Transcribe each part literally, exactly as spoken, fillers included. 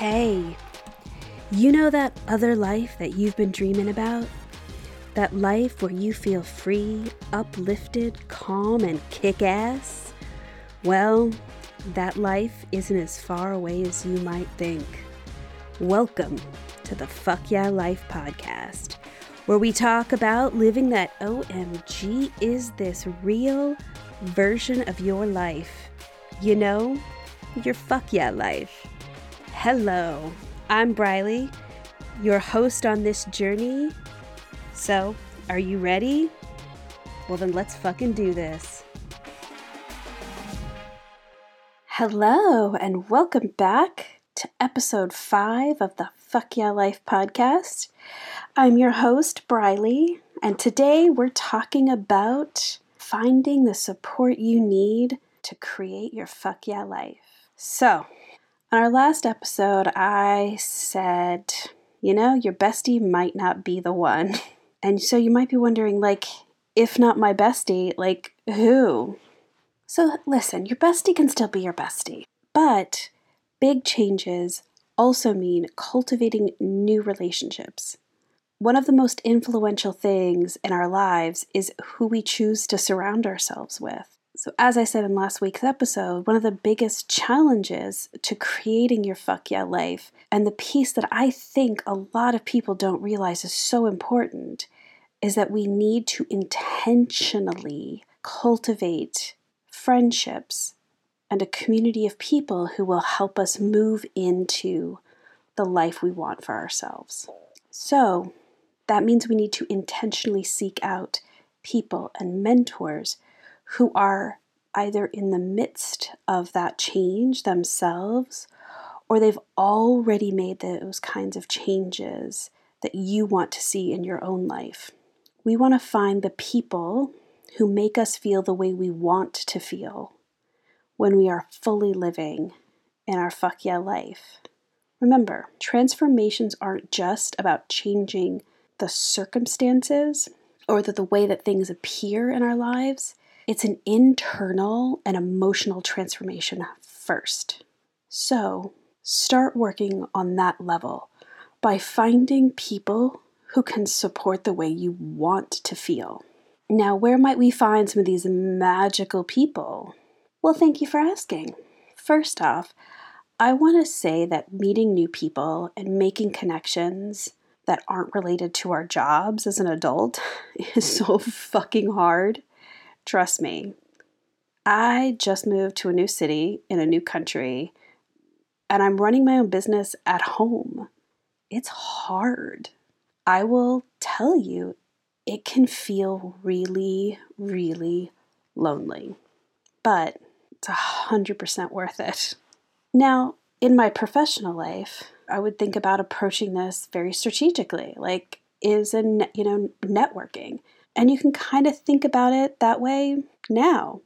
hey, you know that other life that you've been dreaming about? That life where you feel free, uplifted, calm, and kick-ass? Well, that life isn't as far away as you might think. Welcome to the Fuck Yeah Life podcast, where we talk about living that O M G is this real version of your life. You know, your Fuck Yeah Life. Hello, I'm Briley, your host on this journey. So, are you ready? Well, then let's fucking do this. Hello, and welcome back to episode five of the Fuck Yeah Life podcast. I'm your host, Briley, and today we're talking about finding the support you need to create your Fuck Yeah Life. So, on our last episode, I said, you know, your bestie might not be the one. And so you might be wondering, like, if not my bestie, like, who? So listen, your bestie can still be your bestie, but big changes also mean cultivating new relationships. One of the most influential things in our lives is who we choose to surround ourselves with. So as I said in last week's episode, one of the biggest challenges to creating your Fuck Yeah Life, and the piece that I think a lot of people don't realize is so important, is that we need to intentionally cultivate friendships and a community of people who will help us move into the life we want for ourselves. So that means we need to intentionally seek out people and mentors who are either in the midst of that change themselves, or they've already made those kinds of changes that you want to see in your own life. We want to find the people who make us feel the way we want to feel when we are fully living in our Fuck Yeah Life. Remember, transformations aren't just about changing the circumstances or the, the way that things appear in our lives. It's an internal and emotional transformation first. So start working on that level by finding people who can support the way you want to feel. Now, where might we find some of these magical people? Well, thank you for asking. First off, I want to say that meeting new people and making connections that aren't related to our jobs as an adult is so fucking hard. Trust me, I just moved to a new city in a new country, and I'm running my own business at home. It's hard. I will tell you, it can feel really, really lonely, but it's one hundred percent worth it. Now, in my professional life, I would think about approaching this very strategically, like is a ne- you know networking. And you can kind of think about it that way now.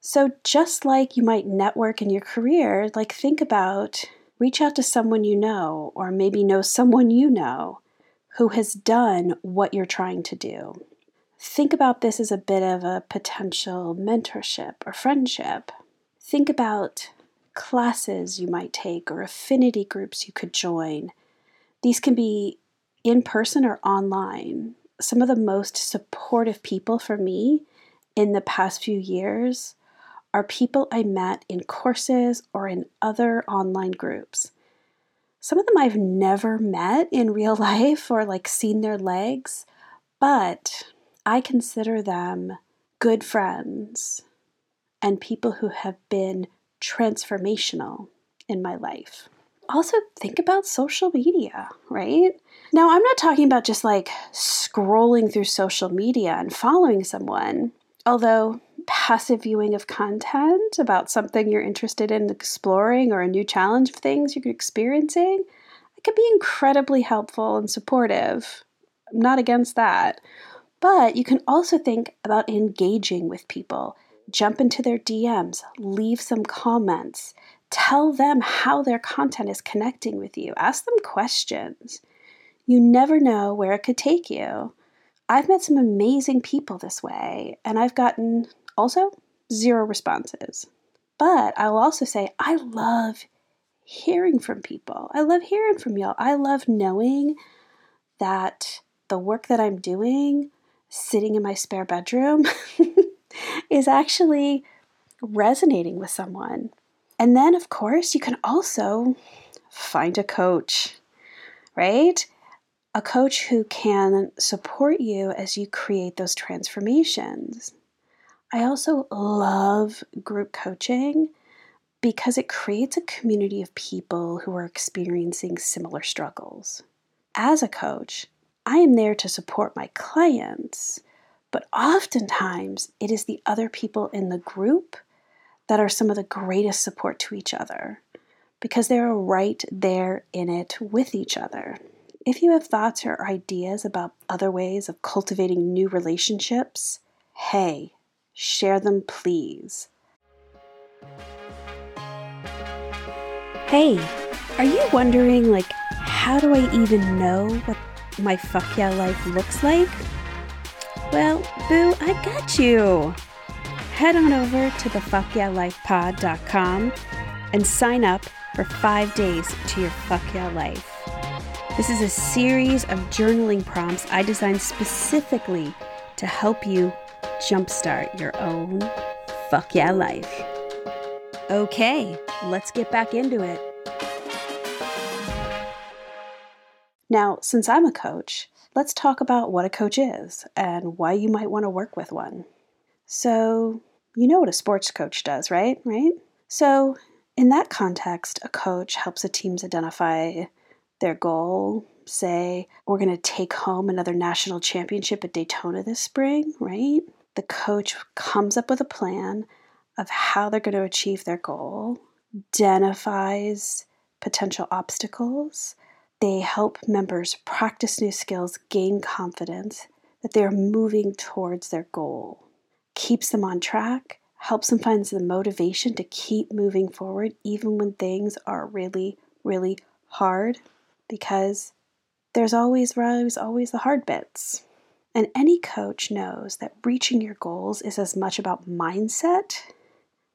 So just like you might network in your career, like think about, reach out to someone you know, or maybe know someone you know who has done what you're trying to do. Think about this as a bit of a potential mentorship or friendship. Think about classes you might take or affinity groups you could join. These can be in person or online. Some of the most supportive people for me in the past few years are people I met in courses or in other online groups. Some of them I've never met in real life or like seen their legs, but I consider them good friends and people who have been transformational in my life. Also think about social media, right? Now, I'm not talking about just like scrolling through social media and following someone, although passive viewing of content about something you're interested in exploring or a new challenge of things you're experiencing, it could be incredibly helpful and supportive. I'm not against that. But you can also think about engaging with people. Jump into their D Ms, leave some comments, tell them how their content is connecting with you. Ask them questions. You never know where it could take you. I've met some amazing people this way, and I've gotten also zero responses. But I'll also say I love hearing from people. I love hearing from y'all. I love knowing that the work that I'm doing, sitting in my spare bedroom, is actually resonating with someone. And then, of course, you can also find a coach, right? A coach who can support you as you create those transformations. I also love group coaching because it creates a community of people who are experiencing similar struggles. As a coach, I am there to support my clients, but oftentimes it is the other people in the group that are some of the greatest support to each other because they're right there in it with each other. If you have thoughts or ideas about other ways of cultivating new relationships, hey, share them, please. Hey, are you wondering, like, how do I even know what my fuck yeah life looks like? Well, boo, I got you. Head on over to the fuck yeah life pod dot com and sign up for five days to your Fuck Yeah Life. This is a series of journaling prompts I designed specifically to help you jumpstart your own Fuck Yeah Life. Okay, let's get back into it. Now, since I'm a coach, let's talk about what a coach is and why you might want to work with one. So, you know what a sports coach does, right? Right? So, in that context, a coach helps a team identify their goal. Say, we're going to take home another national championship at Daytona this spring, right? The coach comes up with a plan of how they're going to achieve their goal, identifies potential obstacles. They help members practice new skills, gain confidence that they're moving towards their goal. Keeps them on track, helps them find the motivation to keep moving forward even when things are really, really hard, because there's always, always, always the hard bits. And any coach knows that reaching your goals is as much about mindset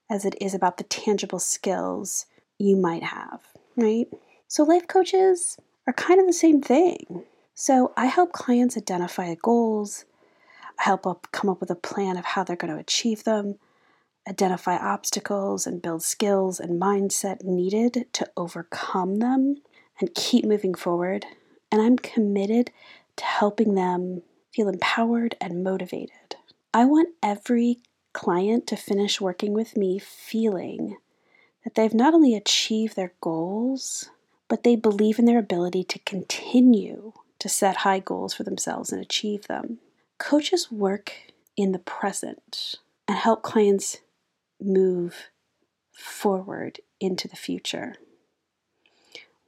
as it is about the tangible skills you might have, right? So life coaches are kind of the same thing. So I help clients identify goals, help up, come up with a plan of how they're going to achieve them, identify obstacles, and build skills and mindset needed to overcome them and keep moving forward. And I'm committed to helping them feel empowered and motivated. I want every client to finish working with me feeling that they've not only achieved their goals, but they believe in their ability to continue to set high goals for themselves and achieve them. Coaches work in the present and help clients move forward into the future.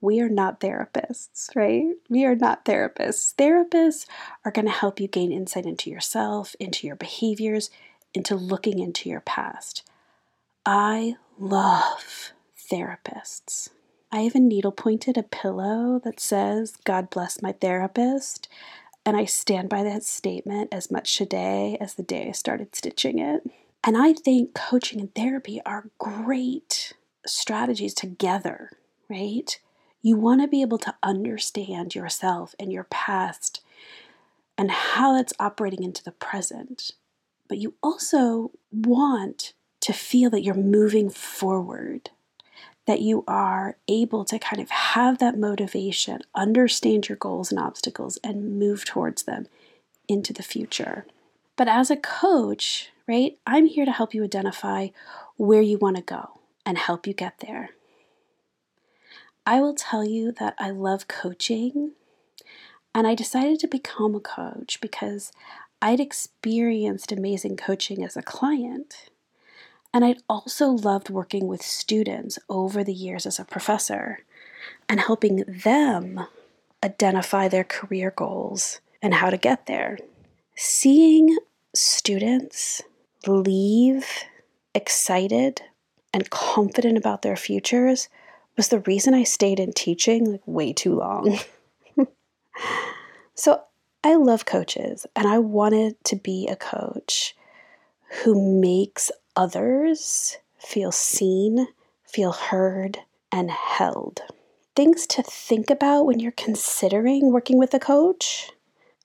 We are not therapists, right? We are not therapists. Therapists are going to help you gain insight into yourself, into your behaviors, into looking into your past. I love therapists. I even needle-pointed a pillow that says, God bless my therapist. And I stand by that statement as much today as the day I started stitching it. And I think coaching and therapy are great strategies together, right? You want to be able to understand yourself and your past and how it's operating into the present. But you also want to feel that you're moving forward, that you are able to kind of have that motivation, understand your goals and obstacles, and move towards them into the future. But as a coach, right, I'm here to help you identify where you want to go and help you get there. I will tell you that I love coaching, and I decided to become a coach because I'd experienced amazing coaching as a client. And I'd also loved working with students over the years as a professor and helping them identify their career goals and how to get there. Seeing students leave excited and confident about their futures was the reason I stayed in teaching like way too long. So I love coaches, and I wanted to be a coach who makes others feel seen, feel heard, and held. Things to think about when you're considering working with a coach.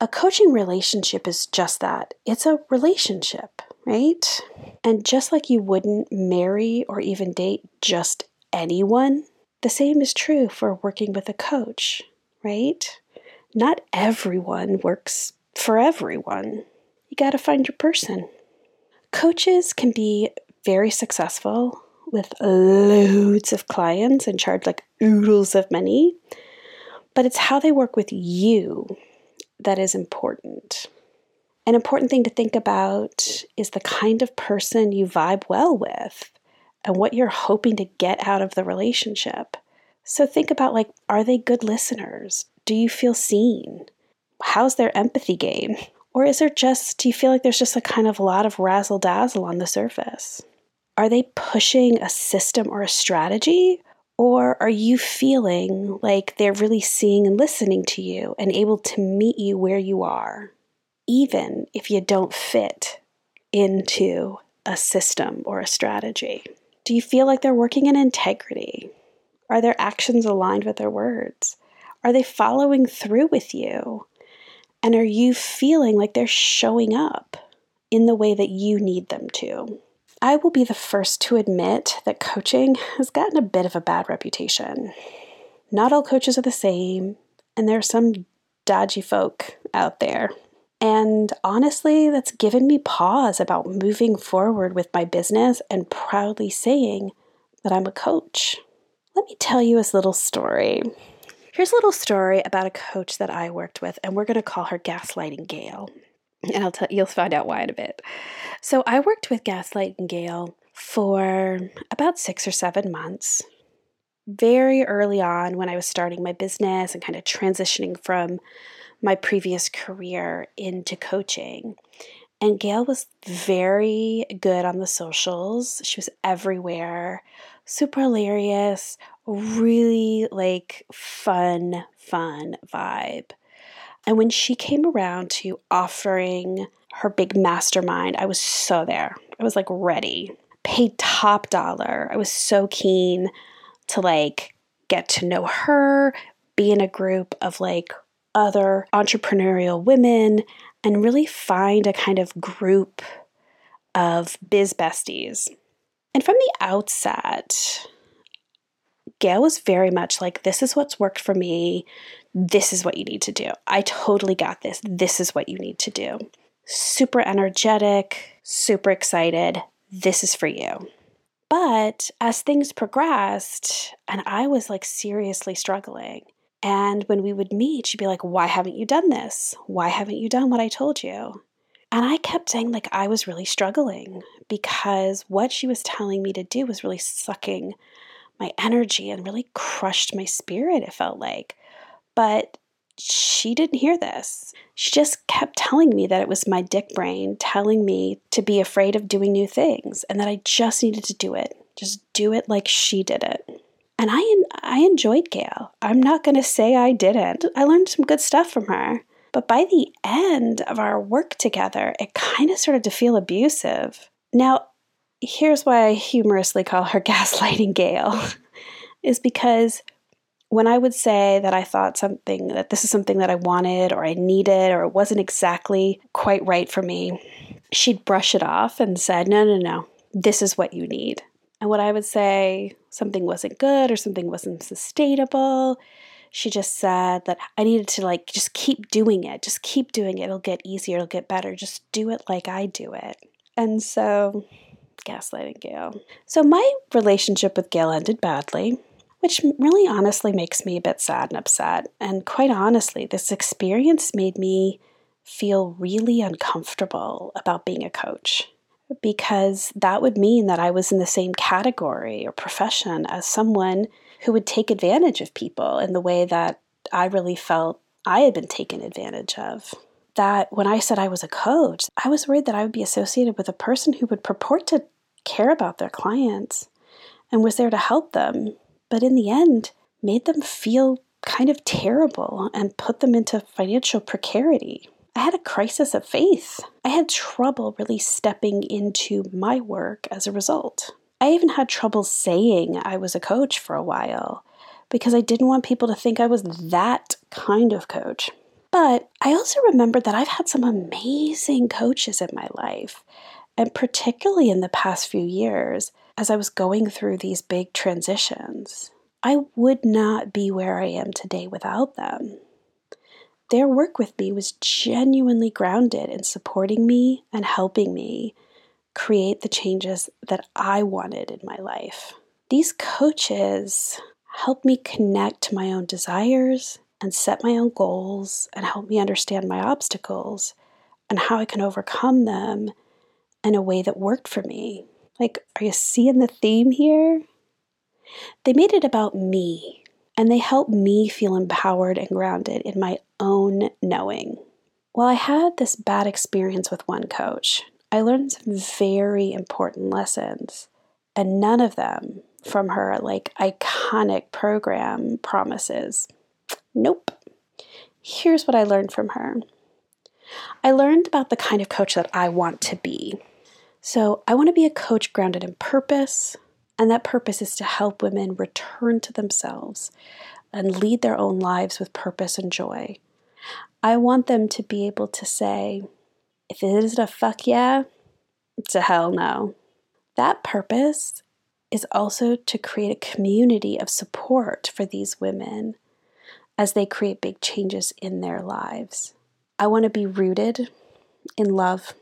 A coaching relationship is just that. It's a relationship, right? And just like you wouldn't marry or even date just anyone, the same is true for working with a coach, right? Not everyone works for everyone. You got to find your person. Coaches can be very successful with loads of clients and charge like oodles of money, but it's how they work with you that is important. An important thing to think about is the kind of person you vibe well with and what you're hoping to get out of the relationship. So think about, like, are they good listeners? Do you feel seen? How's their empathy game? Or is there just, do you feel like there's just a kind of a lot of razzle-dazzle on the surface? Are they pushing a system or a strategy? Or are you feeling like they're really seeing and listening to you and able to meet you where you are, even if you don't fit into a system or a strategy? Do you feel like they're working in integrity? Are their actions aligned with their words? Are they following through with you? And are you feeling like they're showing up in the way that you need them to? I will be the first to admit that coaching has gotten a bit of a bad reputation. Not all coaches are the same, and there are some dodgy folk out there. And honestly, that's given me pause about moving forward with my business and proudly saying that I'm a coach. Let me tell you a little story. Here's a little story about a coach that I worked with, and we're going to call her Gaslighting Gale. And I'll tell you'll find out why in a bit. So I worked with Gaslighting Gale for about six or seven months. Very early on, when I was starting my business and kind of transitioning from my previous career into coaching. And Gail was very good on the socials. She was everywhere, super hilarious, really like fun, fun vibe. And when she came around to offering her big mastermind, I was so there. I was like ready, paid top dollar. I was so keen to like get to know her, be in a group of like other entrepreneurial women, and really find a kind of group of biz besties. And from the outset, Gail was very much like, this is what's worked for me. This is what you need to do. I totally got this. This is what you need to do. Super energetic, super excited. This is for you. But as things progressed, and I was like seriously struggling, and when we would meet, she'd be like, why haven't you done this? Why haven't you done what I told you? And I kept saying like I was really struggling because what she was telling me to do was really sucking my energy and really crushed my spirit, it felt like. But she didn't hear this. She just kept telling me that it was my dick brain telling me to be afraid of doing new things and that I just needed to do it. Just do it like she did it. And I I enjoyed Gail. I'm not going to say I didn't. I learned some good stuff from her. But by the end of our work together, it kind of started to feel abusive. Now, here's why I humorously call her Gaslighting Gail, is because when I would say that I thought something, that this is something that I wanted or I needed or it wasn't exactly quite right for me, she'd brush it off and said, no, no, no, this is what you need. And when I would say something wasn't good or something wasn't sustainable, she just said that I needed to like just keep doing it. Just keep doing it. It'll get easier. It'll get better. Just do it like I do it. And so, Gaslighting Gail. So my relationship with Gail ended badly, which really honestly makes me a bit sad and upset. And quite honestly, this experience made me feel really uncomfortable about being a coach, because that would mean that I was in the same category or profession as someone who would take advantage of people in the way that I really felt I had been taken advantage of. That when I said I was a coach, I was worried that I would be associated with a person who would purport to care about their clients and was there to help them, but in the end, made them feel kind of terrible and put them into financial precarity. I had a crisis of faith. I had trouble really stepping into my work as a result. I even had trouble saying I was a coach for a while because I didn't want people to think I was that kind of coach. But I also remembered that I've had some amazing coaches in my life, and particularly in the past few years, as I was going through these big transitions, I would not be where I am today without them. Their work with me was genuinely grounded in supporting me and helping me create the changes that I wanted in my life. These coaches helped me connect to my own desires and set my own goals and help me understand my obstacles and how I can overcome them in a way that worked for me. Like, are you seeing the theme here? They made it about me, and they helped me feel empowered and grounded in my own knowing. While I had this bad experience with one coach, I learned some very important lessons, and none of them from her like iconic program promises. Nope. Here's what I learned from her. I learned about the kind of coach that I want to be. So I want to be a coach grounded in purpose, and that purpose is to help women return to themselves and lead their own lives with purpose and joy. I want them to be able to say, if it isn't a fuck yeah, it's a hell no. That purpose is also to create a community of support for these women as they create big changes in their lives. I want to be rooted in love.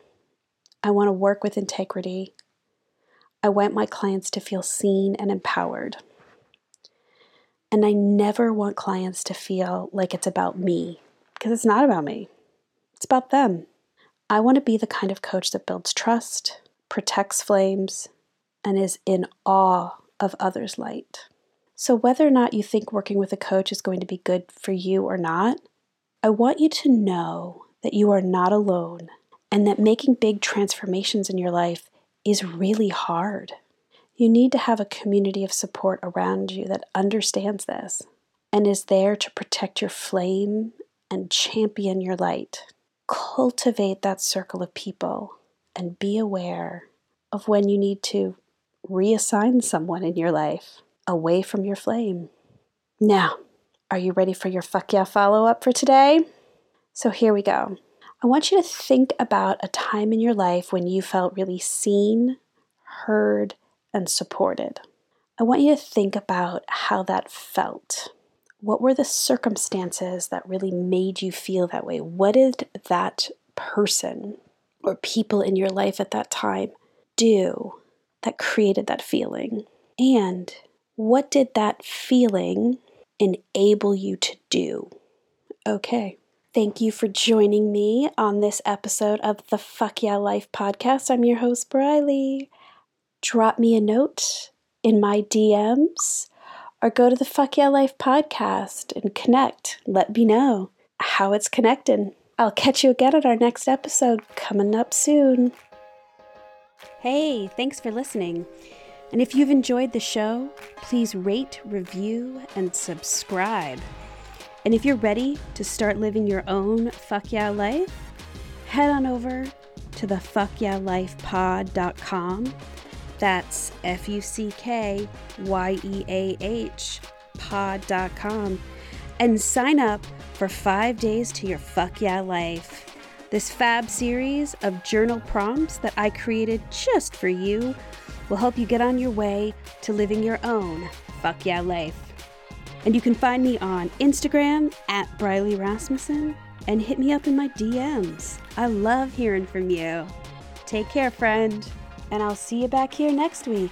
I want to work with integrity. I want my clients to feel seen and empowered. And I never want clients to feel like it's about me, because it's not about me. It's about them. I want to be the kind of coach that builds trust, protects flames, and is in awe of others' light. So whether or not you think working with a coach is going to be good for you or not, I want you to know that you are not alone and that making big transformations in your life is really hard. You need to have a community of support around you that understands this and is there to protect your flame and champion your light. Cultivate that circle of people and be aware of when you need to reassign someone in your life away from your flame. Now, are you ready for your fuck yeah follow-up for today? So here we go. I want you to think about a time in your life when you felt really seen, heard, and supported. I want you to think about how that felt. What were the circumstances that really made you feel that way? What did that person or people in your life at that time do that created that feeling? And what did that feeling enable you to do? Okay. Thank you for joining me on this episode of the Fuck Yeah Life podcast. I'm your host, Briley. Drop me a note in my D Ms or go to the Fuck Yeah Life podcast and connect. Let me know how it's connecting. I'll catch you again at our next episode coming up soon. Hey, thanks for listening. And if you've enjoyed the show, please rate, review, and subscribe. And if you're ready to start living your own Fuck Yeah Life, head on over to the fuck yeah life pod dot com. That's F U C K Y E A H pod dot com. And sign up for five days to your Fuck Yeah Life. This fab series of journal prompts that I created just for you will help you get on your way to living your own Fuck Yeah Life. And you can find me on Instagram at Briley Rasmussen and hit me up in my D Ms. I love hearing from you. Take care, friend, and I'll see you back here next week.